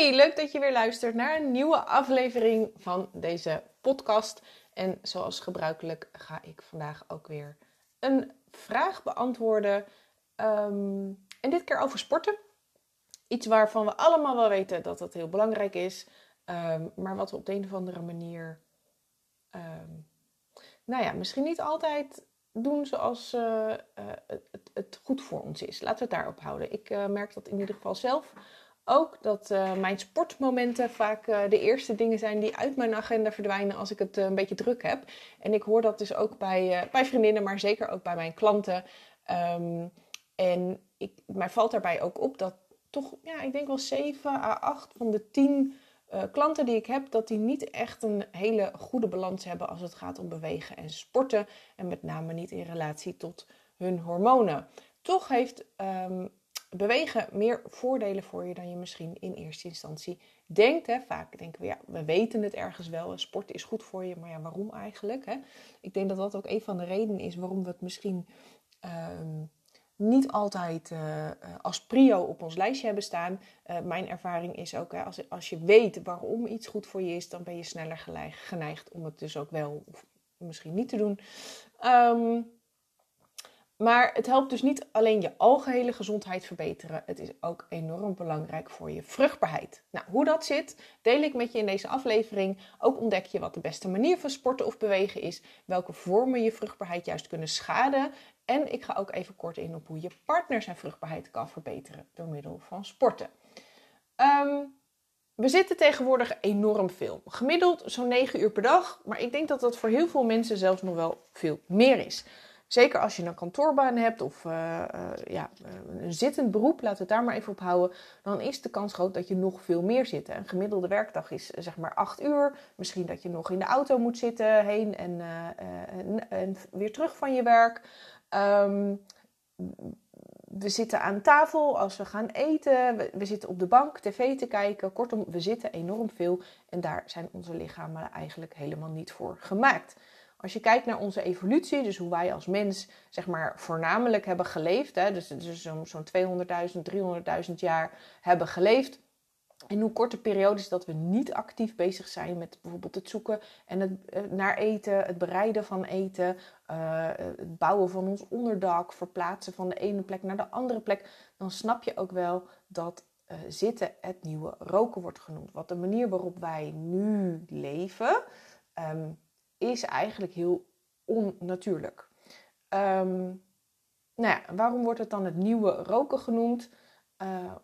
Hey, leuk dat je weer luistert naar een nieuwe aflevering van deze podcast. En zoals gebruikelijk ga ik vandaag ook weer een vraag beantwoorden. En dit keer over sporten. Iets waarvan we allemaal wel weten dat dat heel belangrijk is. Maar wat we op de een of andere manier misschien niet altijd doen zoals het goed voor ons is. Laten we het daarop houden. Ik merk dat in ieder geval zelf. Ook dat mijn sportmomenten vaak de eerste dingen zijn die uit mijn agenda verdwijnen als ik het een beetje druk heb. En ik hoor dat dus ook bij vriendinnen, maar zeker ook bij mijn klanten. En mij valt daarbij ook op dat toch, ik denk wel 7 à 8 van de 10 klanten die ik heb, dat die niet echt een hele goede balans hebben als het gaat om bewegen en sporten. En met name niet in relatie tot hun hormonen. Toch heeft bewegen meer voordelen voor je dan je misschien in eerste instantie denkt. Hè? Vaak denken we, we weten het ergens wel. En sport is goed voor je, maar waarom eigenlijk? Hè? Ik denk dat dat ook een van de redenen is waarom we het misschien niet altijd als prio op ons lijstje hebben staan. Mijn ervaring is ook, als je weet waarom iets goed voor je is, dan ben je sneller geneigd om het dus ook wel of misschien niet te doen. Maar het helpt dus niet alleen je algehele gezondheid verbeteren. Het is ook enorm belangrijk voor je vruchtbaarheid. Nou, hoe dat zit, deel ik met je in deze aflevering. Ook ontdek je wat de beste manier van sporten of bewegen is. Welke vormen je vruchtbaarheid juist kunnen schaden. En ik ga ook even kort in op hoe je partner zijn vruchtbaarheid kan verbeteren door middel van sporten. We zitten tegenwoordig enorm veel. Gemiddeld zo'n 9 uur per dag. Maar ik denk dat dat voor heel veel mensen zelfs nog wel veel meer is. Zeker als je een kantoorbaan hebt of een zittend beroep, laten we het daar maar even op houden, dan is de kans groot dat je nog veel meer zit. Een gemiddelde werkdag is zeg maar 8 uur. Misschien dat je nog in de auto moet zitten, heen en weer terug van je werk. We zitten aan tafel als we gaan eten, we zitten op de bank tv te kijken. Kortom, we zitten enorm veel en daar zijn onze lichamen eigenlijk helemaal niet voor gemaakt. Als je kijkt naar onze evolutie, dus hoe wij als mens zeg maar voornamelijk hebben geleefd. Hè, dus zo'n 200.000, 300.000 jaar hebben geleefd. En hoe korte periodes dat we niet actief bezig zijn met bijvoorbeeld het zoeken en het naar eten, het bereiden van eten, het bouwen van ons onderdak, verplaatsen van de ene plek naar de andere plek. Dan snap je ook wel dat zitten het nieuwe roken wordt genoemd. Want de manier waarop wij nu leven is eigenlijk heel onnatuurlijk. Waarom wordt het dan het nieuwe roken genoemd?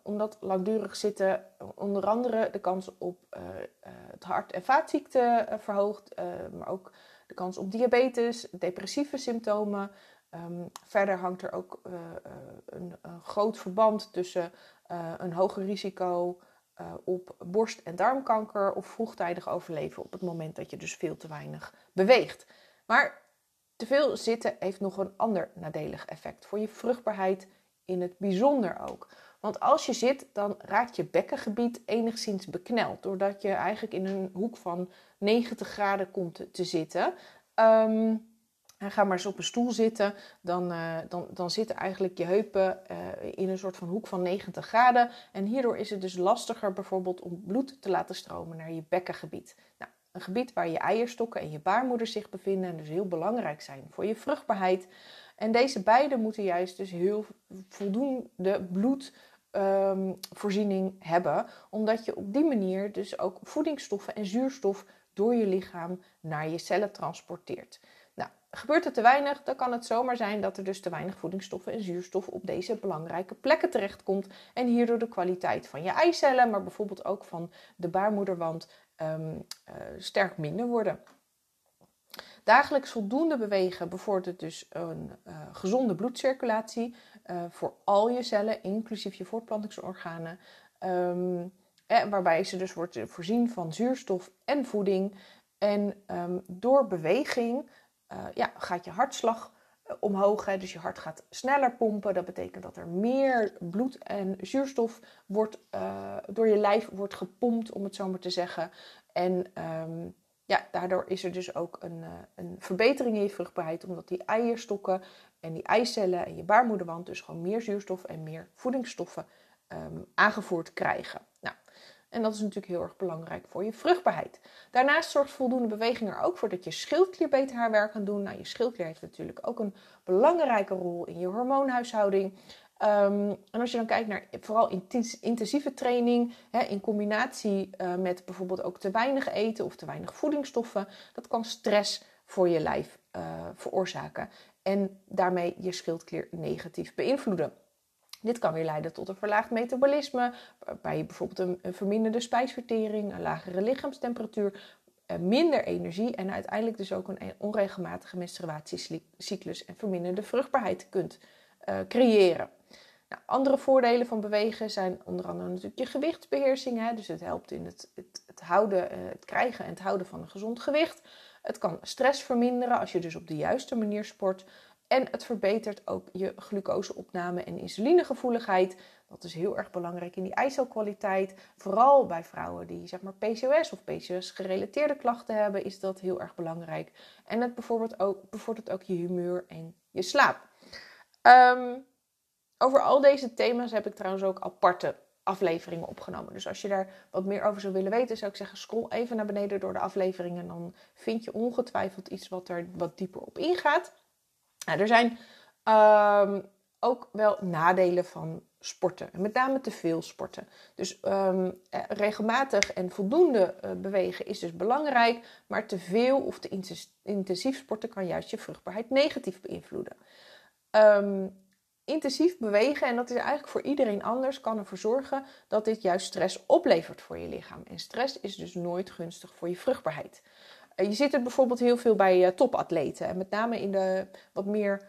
Omdat langdurig zitten onder andere de kans op het hart- en vaatziekten verhoogt. Maar ook de kans op diabetes, depressieve symptomen. Verder hangt er ook een groot verband tussen een hoger risico op borst- en darmkanker of vroegtijdig overleven op het moment dat je dus veel te weinig beweegt. Maar te veel zitten heeft nog een ander nadelig effect voor je vruchtbaarheid in het bijzonder ook. Want als je zit, dan raakt je bekkengebied enigszins bekneld doordat je eigenlijk in een hoek van 90 graden komt te zitten. En ga maar eens op een stoel zitten, dan zitten eigenlijk je heupen in een soort van hoek van 90 graden. En hierdoor is het dus lastiger bijvoorbeeld om bloed te laten stromen naar je bekkengebied. Nou, een gebied waar je eierstokken en je baarmoeder zich bevinden en dus heel belangrijk zijn voor je vruchtbaarheid. En deze beide moeten juist dus heel voldoende bloedvoorziening hebben. Omdat je op die manier dus ook voedingsstoffen en zuurstof door je lichaam naar je cellen transporteert. Nou, gebeurt er te weinig, dan kan het zomaar zijn dat er dus te weinig voedingsstoffen en zuurstof op deze belangrijke plekken terechtkomt. En hierdoor de kwaliteit van je eicellen, maar bijvoorbeeld ook van de baarmoederwand, sterk minder worden. Dagelijks voldoende bewegen bevordert dus een gezonde bloedcirculatie voor al je cellen, inclusief je voortplantingsorganen. Waarbij ze dus wordt voorzien van zuurstof en voeding. En door beweging gaat je hartslag omhoog. Hè? Dus je hart gaat sneller pompen. Dat betekent dat er meer bloed en zuurstof wordt, door je lijf wordt gepompt, om het zo maar te zeggen. En daardoor is er dus ook een verbetering in je vruchtbaarheid. Omdat die eierstokken en die eicellen en je baarmoederwand dus gewoon meer zuurstof en meer voedingsstoffen aangevoerd krijgen. Nou, En dat is natuurlijk heel erg belangrijk voor je vruchtbaarheid. Daarnaast zorgt voldoende beweging er ook voor dat je schildklier beter haar werk kan doen. Nou, je schildklier heeft natuurlijk ook een belangrijke rol in je hormoonhuishouding. En als je dan kijkt naar vooral intensieve training, hè, in combinatie met bijvoorbeeld ook te weinig eten of te weinig voedingsstoffen, dat kan stress voor je lijf veroorzaken en daarmee je schildklier negatief beïnvloeden. Dit kan weer leiden tot een verlaagd metabolisme, waarbij je bijvoorbeeld een verminderde spijsvertering, een lagere lichaamstemperatuur, minder energie en uiteindelijk dus ook een onregelmatige menstruatiecyclus en verminderde vruchtbaarheid kunt creëren. Nou, andere voordelen van bewegen zijn onder andere natuurlijk je gewichtsbeheersing. Hè? Dus het helpt in het krijgen en het houden van een gezond gewicht. Het kan stress verminderen als je dus op de juiste manier sport. En het verbetert ook je glucoseopname en insulinegevoeligheid. Dat is heel erg belangrijk in die eicelkwaliteit. Vooral bij vrouwen die zeg maar PCOS of PCOS-gerelateerde klachten hebben, is dat heel erg belangrijk. En het bevordert ook je humeur en je slaap. Over al deze thema's heb ik trouwens ook aparte afleveringen opgenomen. Dus als je daar wat meer over zou willen weten, zou ik zeggen, scroll even naar beneden door de afleveringen. En dan vind je ongetwijfeld iets wat er wat dieper op ingaat. Nou, er zijn ook wel nadelen van sporten. Met name te veel sporten. Dus regelmatig en voldoende bewegen is dus belangrijk. Maar te veel of te intensief sporten kan juist je vruchtbaarheid negatief beïnvloeden. Intensief bewegen, en dat is eigenlijk voor iedereen anders, kan ervoor zorgen dat dit juist stress oplevert voor je lichaam. En stress is dus nooit gunstig voor je vruchtbaarheid. Je ziet het bijvoorbeeld heel veel bij topatleten. En met name in de wat meer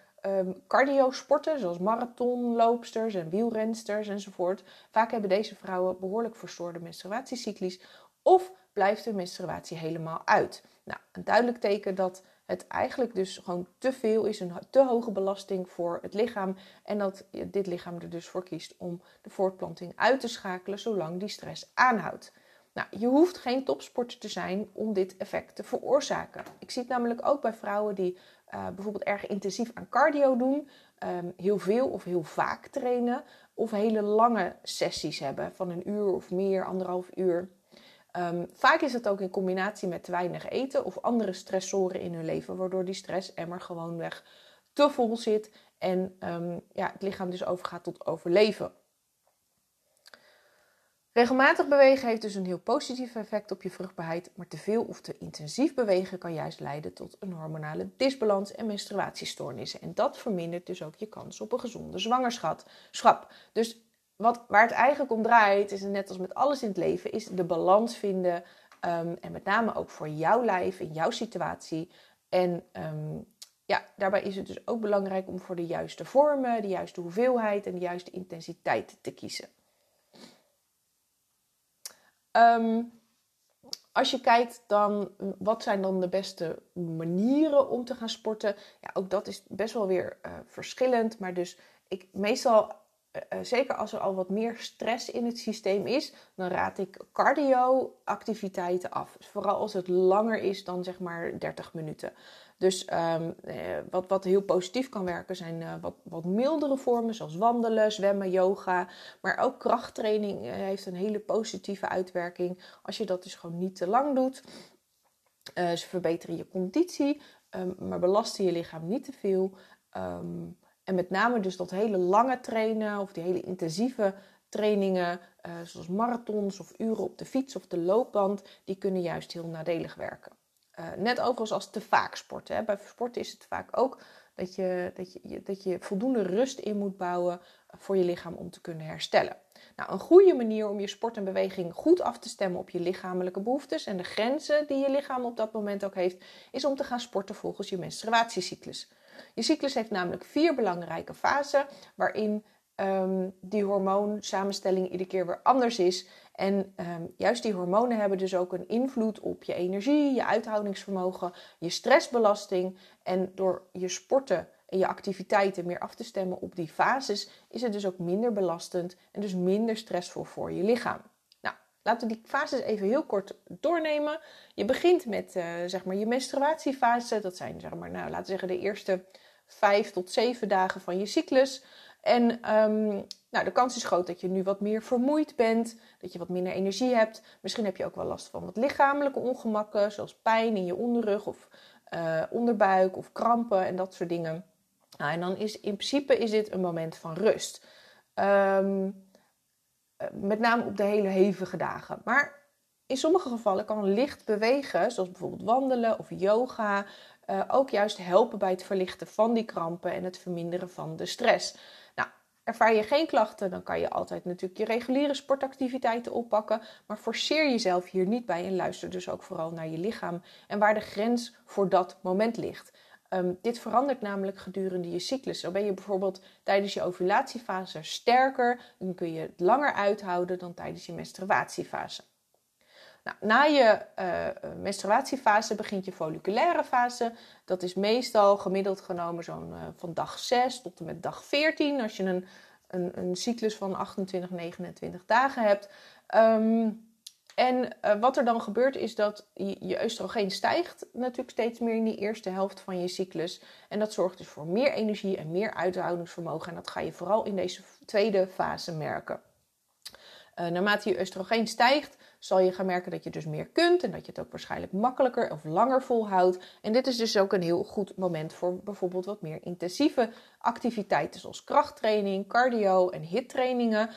cardio-sporten, zoals marathonloopsters en wielrensters enzovoort. Vaak hebben deze vrouwen behoorlijk verstoorde menstruatiecyclies. Of blijft de menstruatie helemaal uit. Nou, een duidelijk teken dat het eigenlijk dus gewoon te veel is, een te hoge belasting voor het lichaam. En dat dit lichaam er dus voor kiest om de voortplanting uit te schakelen zolang die stress aanhoudt. Nou, je hoeft geen topsporter te zijn om dit effect te veroorzaken. Ik zie het namelijk ook bij vrouwen die bijvoorbeeld erg intensief aan cardio doen, heel veel of heel vaak trainen of hele lange sessies hebben van een uur of meer, 1,5 uur. Vaak is het ook in combinatie met te weinig eten of andere stressoren in hun leven, waardoor die stress emmer gewoonweg te vol zit en het lichaam dus overgaat tot overleven. Regelmatig bewegen heeft dus een heel positief effect op je vruchtbaarheid, maar te veel of te intensief bewegen kan juist leiden tot een hormonale disbalans en menstruatiestoornissen. En dat vermindert dus ook je kans op een gezonde zwangerschap. Dus waar het eigenlijk om draait, is net als met alles in het leven, is de balans vinden en met name ook voor jouw lijf en jouw situatie. En daarbij is het dus ook belangrijk om voor de juiste vormen, de juiste hoeveelheid en de juiste intensiteit te kiezen. Als je kijkt dan, wat zijn dan de beste manieren om te gaan sporten? Ja, ook dat is best wel weer verschillend. Maar dus meestal, zeker als er al wat meer stress in het systeem is, dan raad ik cardio-activiteiten af. Dus vooral als het langer is dan zeg maar 30 minuten. Dus wat heel positief kan werken zijn wat mildere vormen, zoals wandelen, zwemmen, yoga. Maar ook krachttraining heeft een hele positieve uitwerking als je dat dus gewoon niet te lang doet. Ze verbeteren je conditie, maar belasten je lichaam niet te veel. En met name dus dat hele lange trainen of die hele intensieve trainingen, zoals marathons of uren op de fiets of de loopband, die kunnen juist heel nadelig werken. Net overigens als te vaak sporten. Hè. Bij sporten is het vaak ook dat je voldoende rust in moet bouwen voor je lichaam om te kunnen herstellen. Nou, een goede manier om je sport en beweging goed af te stemmen op je lichamelijke behoeftes en de grenzen die je lichaam op dat moment ook heeft, is om te gaan sporten volgens je menstruatiecyclus. Je cyclus heeft namelijk 4 belangrijke fasen waarin die hormoonsamenstelling iedere keer weer anders is. En juist die hormonen hebben dus ook een invloed op je energie, je uithoudingsvermogen, je stressbelasting. En door je sporten en je activiteiten meer af te stemmen op die fases, is het dus ook minder belastend en dus minder stressvol voor je lichaam. Nou, laten we die fases even heel kort doornemen. Je begint met je menstruatiefase. Dat zijn laten we zeggen de eerste 5 tot 7 dagen van je cyclus. En nou, de kans is groot dat je nu wat meer vermoeid bent, dat je wat minder energie hebt. Misschien heb je ook wel last van wat lichamelijke ongemakken, zoals pijn in je onderrug of onderbuik of krampen en dat soort dingen. Nou, en dan is in principe dit een moment van rust. Met name op de hele hevige dagen. Maar in sommige gevallen kan licht bewegen, zoals bijvoorbeeld wandelen of yoga, ook juist helpen bij het verlichten van die krampen en het verminderen van de stress. Nou, ervaar je geen klachten, dan kan je altijd natuurlijk je reguliere sportactiviteiten oppakken. Maar forceer jezelf hier niet bij en luister dus ook vooral naar je lichaam en waar de grens voor dat moment ligt. Dit verandert namelijk gedurende je cyclus. Dan ben je bijvoorbeeld tijdens je ovulatiefase sterker. Dan kun je het langer uithouden dan tijdens je menstruatiefase. Nou, na je menstruatiefase begint je folliculaire fase. Dat is meestal gemiddeld genomen van dag 6 tot en met dag 14. Als je een cyclus van 28, 29 dagen hebt. Wat er dan gebeurt is dat je oestrogeen stijgt natuurlijk steeds meer in die eerste helft van je cyclus. En dat zorgt dus voor meer energie en meer uithoudingsvermogen. En dat ga je vooral in deze tweede fase merken. Naarmate je oestrogeen stijgt, zal je gaan merken dat je dus meer kunt. En dat je het ook waarschijnlijk makkelijker of langer volhoudt. En dit is dus ook een heel goed moment voor bijvoorbeeld wat meer intensieve activiteiten. Zoals krachttraining, cardio en HIIT-trainingen.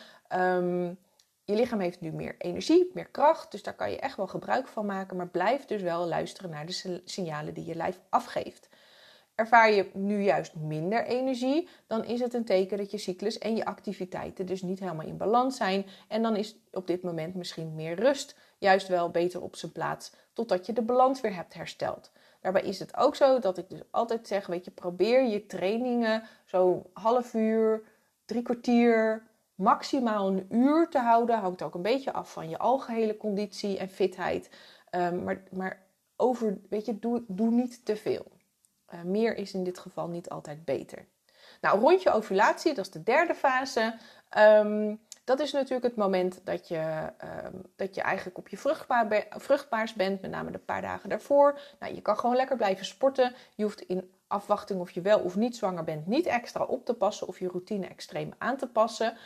Je lichaam heeft nu meer energie, meer kracht, dus daar kan je echt wel gebruik van maken. Maar blijf dus wel luisteren naar de signalen die je lijf afgeeft. Ervaar je nu juist minder energie, dan is het een teken dat je cyclus en je activiteiten dus niet helemaal in balans zijn. En dan is op dit moment misschien meer rust juist wel beter op zijn plaats, totdat je de balans weer hebt hersteld. Daarbij is het ook zo dat ik dus altijd zeg, weet je, probeer je trainingen zo'n half uur, 3 kwartier... maximaal 1 uur te houden. Hangt ook een beetje af van je algehele conditie en fitheid. Doe niet te veel. Meer is in dit geval niet altijd beter. Nou, rond je ovulatie, dat is de derde fase. Dat is natuurlijk het moment dat je eigenlijk op je vruchtbaars bent. Met name de paar dagen daarvoor. Nou, je kan gewoon lekker blijven sporten. Je hoeft in afwachting of je wel of niet zwanger bent niet extra op te passen of je routine extreem aan te passen.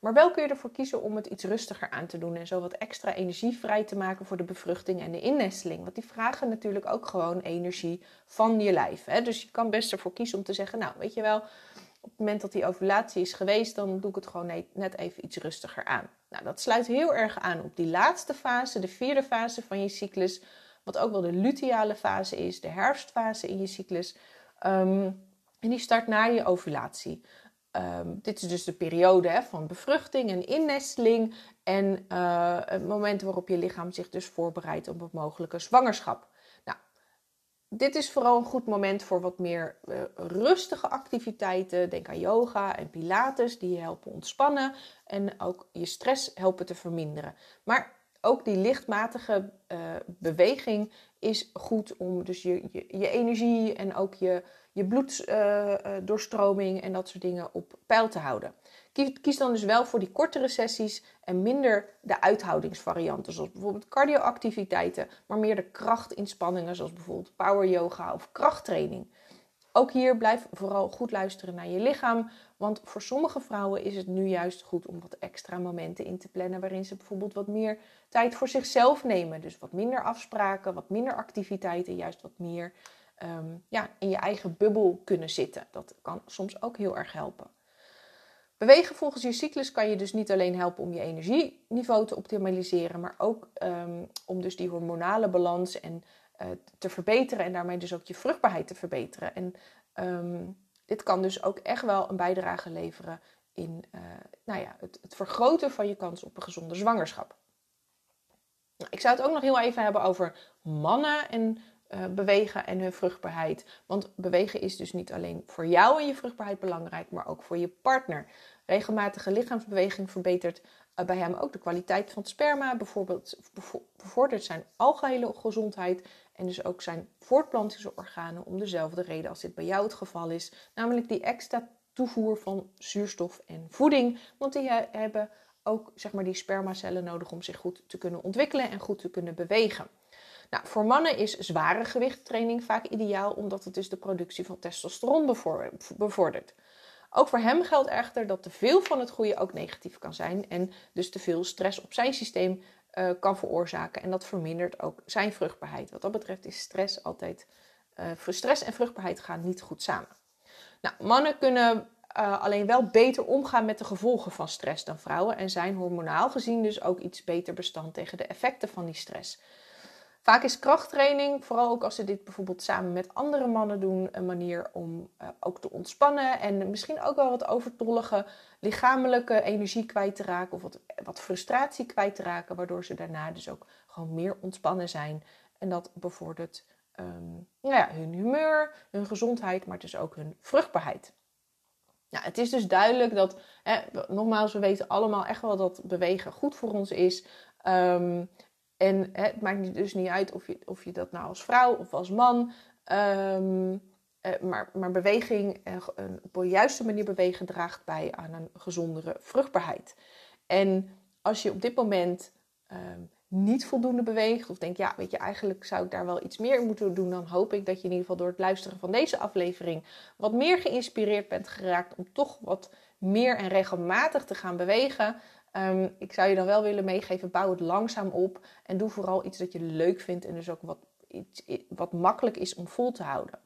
Maar wel kun je ervoor kiezen om het iets rustiger aan te doen en zo wat extra energie vrij te maken voor de bevruchting en de innesteling. Want die vragen natuurlijk ook gewoon energie van je lijf. Hè? Dus je kan best ervoor kiezen om te zeggen, nou weet je wel, op het moment dat die ovulatie is geweest, dan doe ik het gewoon net even iets rustiger aan. Nou, dat sluit heel erg aan op die laatste fase, de vierde fase van je cyclus. Wat ook wel de luteale fase is, de herfstfase in je cyclus. En die start na je ovulatie. Dit is dus de periode van bevruchting en innesteling. En het moment waarop je lichaam zich dus voorbereidt op een mogelijke zwangerschap. Nou, dit is vooral een goed moment voor wat meer rustige activiteiten. Denk aan yoga en pilates, die je helpen ontspannen. En ook je stress helpen te verminderen. Maar ook die lichtmatige beweging is goed om dus je energie en ook je bloeddoorstroming en dat soort dingen op peil te houden. Kies dan dus wel voor die kortere sessies en minder de uithoudingsvarianten. Zoals bijvoorbeeld cardioactiviteiten, maar meer de krachtinspanningen zoals bijvoorbeeld power yoga of krachttraining. Ook hier blijf vooral goed luisteren naar je lichaam. Want voor sommige vrouwen is het nu juist goed om wat extra momenten in te plannen. Waarin ze bijvoorbeeld wat meer tijd voor zichzelf nemen. Dus wat minder afspraken, wat minder activiteiten. Juist wat meer in je eigen bubbel kunnen zitten. Dat kan soms ook heel erg helpen. Bewegen volgens je cyclus kan je dus niet alleen helpen om je energieniveau te optimaliseren. Maar ook om dus die hormonale balans en te verbeteren en daarmee dus ook je vruchtbaarheid te verbeteren. En dit kan dus ook echt wel een bijdrage leveren in het vergroten van je kans op een gezonde zwangerschap. Nou, ik zou het ook nog heel even hebben over mannen en bewegen en hun vruchtbaarheid. Want bewegen is dus niet alleen voor jou en je vruchtbaarheid belangrijk, maar ook voor je partner. Regelmatige lichaamsbeweging verbetert bij hem ook de kwaliteit van het sperma. Bijvoorbeeld bevordert zijn algehele gezondheid en dus ook zijn voortplantingsorganen om dezelfde reden als dit bij jou het geval is. Namelijk die extra toevoer van zuurstof en voeding. Want die hebben ook die spermacellen nodig om zich goed te kunnen ontwikkelen en goed te kunnen bewegen. Nou, voor mannen is zware gewichttraining vaak ideaal omdat het dus de productie van testosteron bevordert. Ook voor hem geldt echter dat te veel van het goede ook negatief kan zijn en dus te veel stress op zijn systeem kan veroorzaken. En dat vermindert ook zijn vruchtbaarheid. Wat dat betreft is stress altijd... stress en vruchtbaarheid gaan niet goed samen. Nou, mannen kunnen alleen wel beter omgaan met de gevolgen van stress dan vrouwen en zijn hormonaal gezien dus ook iets beter bestand tegen de effecten van die stress. Vaak is krachttraining, vooral ook als ze dit bijvoorbeeld samen met andere mannen doen, een manier om ook te ontspannen en misschien ook wel wat overtollige lichamelijke energie kwijt te raken of wat frustratie kwijt te raken, waardoor ze daarna dus ook gewoon meer ontspannen zijn. En dat bevordert hun humeur, hun gezondheid, maar dus ook hun vruchtbaarheid. Nou, het is dus duidelijk dat, nogmaals, we weten allemaal echt wel dat bewegen goed voor ons is. En het maakt dus niet uit of je dat nou als vrouw of als man, maar beweging, op de juiste manier bewegen, draagt bij aan een gezondere vruchtbaarheid. En als je op dit moment niet voldoende beweegt of denkt, ja, weet je, eigenlijk zou ik daar wel iets meer in moeten doen, dan hoop ik dat je in ieder geval door het luisteren van deze aflevering wat meer geïnspireerd bent geraakt om toch wat meer en regelmatig te gaan bewegen. Ik zou je dan wel willen meegeven, bouw het langzaam op en doe vooral iets dat je leuk vindt en dus ook iets wat makkelijk is om vol te houden.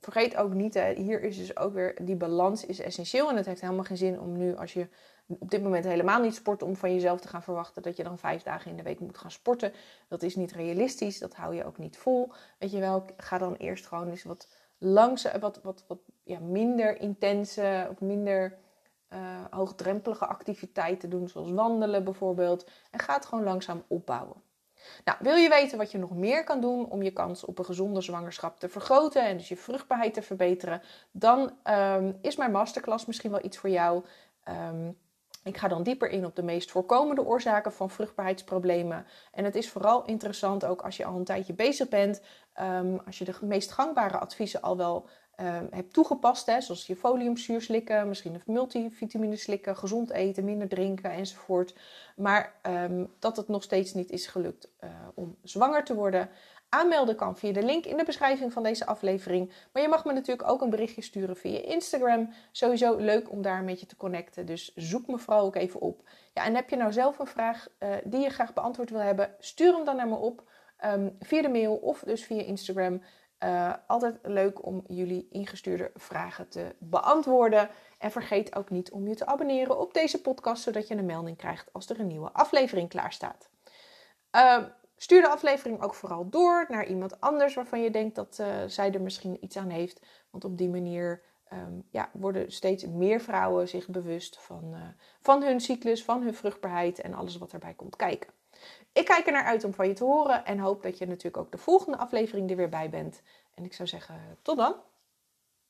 Vergeet ook niet, hier is dus ook weer, die balans is essentieel en het heeft helemaal geen zin om nu, als je op dit moment helemaal niet sport, om van jezelf te gaan verwachten dat je dan 5 dagen in de week moet gaan sporten. Dat is niet realistisch, dat hou je ook niet vol. Weet je wel, ga dan eerst gewoon eens wat langzaam, wat minder intense of minder hoogdrempelige activiteiten doen, zoals wandelen bijvoorbeeld. En ga het gewoon langzaam opbouwen. Nou, wil je weten wat je nog meer kan doen om je kans op een gezonde zwangerschap te vergroten en dus je vruchtbaarheid te verbeteren, dan is mijn masterclass misschien wel iets voor jou. Ik ga dan dieper in op de meest voorkomende oorzaken van vruchtbaarheidsproblemen. En het is vooral interessant ook als je al een tijdje bezig bent. Als je de meest gangbare adviezen al wel hebt toegepast. Zoals je foliumzuur slikken, misschien een multivitamine slikken, gezond eten, minder drinken enzovoort. Maar dat het nog steeds niet is gelukt om zwanger te worden. Aanmelden kan via de link in de beschrijving van deze aflevering. Maar je mag me natuurlijk ook een berichtje sturen via Instagram. Sowieso leuk om daar een beetje te connecten. Dus zoek me vooral ook even op. Ja, en heb je nou zelf een vraag die je graag beantwoord wil hebben? Stuur hem dan naar me op via de mail of dus via Instagram. Altijd leuk om jullie ingestuurde vragen te beantwoorden. En vergeet ook niet om je te abonneren op deze podcast, zodat je een melding krijgt als er een nieuwe aflevering klaarstaat. Stuur de aflevering ook vooral door naar iemand anders waarvan je denkt dat zij er misschien iets aan heeft. Want op die manier worden steeds meer vrouwen zich bewust van hun cyclus, van hun vruchtbaarheid en alles wat erbij komt kijken. Ik kijk er naar uit om van je te horen en hoop dat je natuurlijk ook de volgende aflevering er weer bij bent. En ik zou zeggen, tot dan!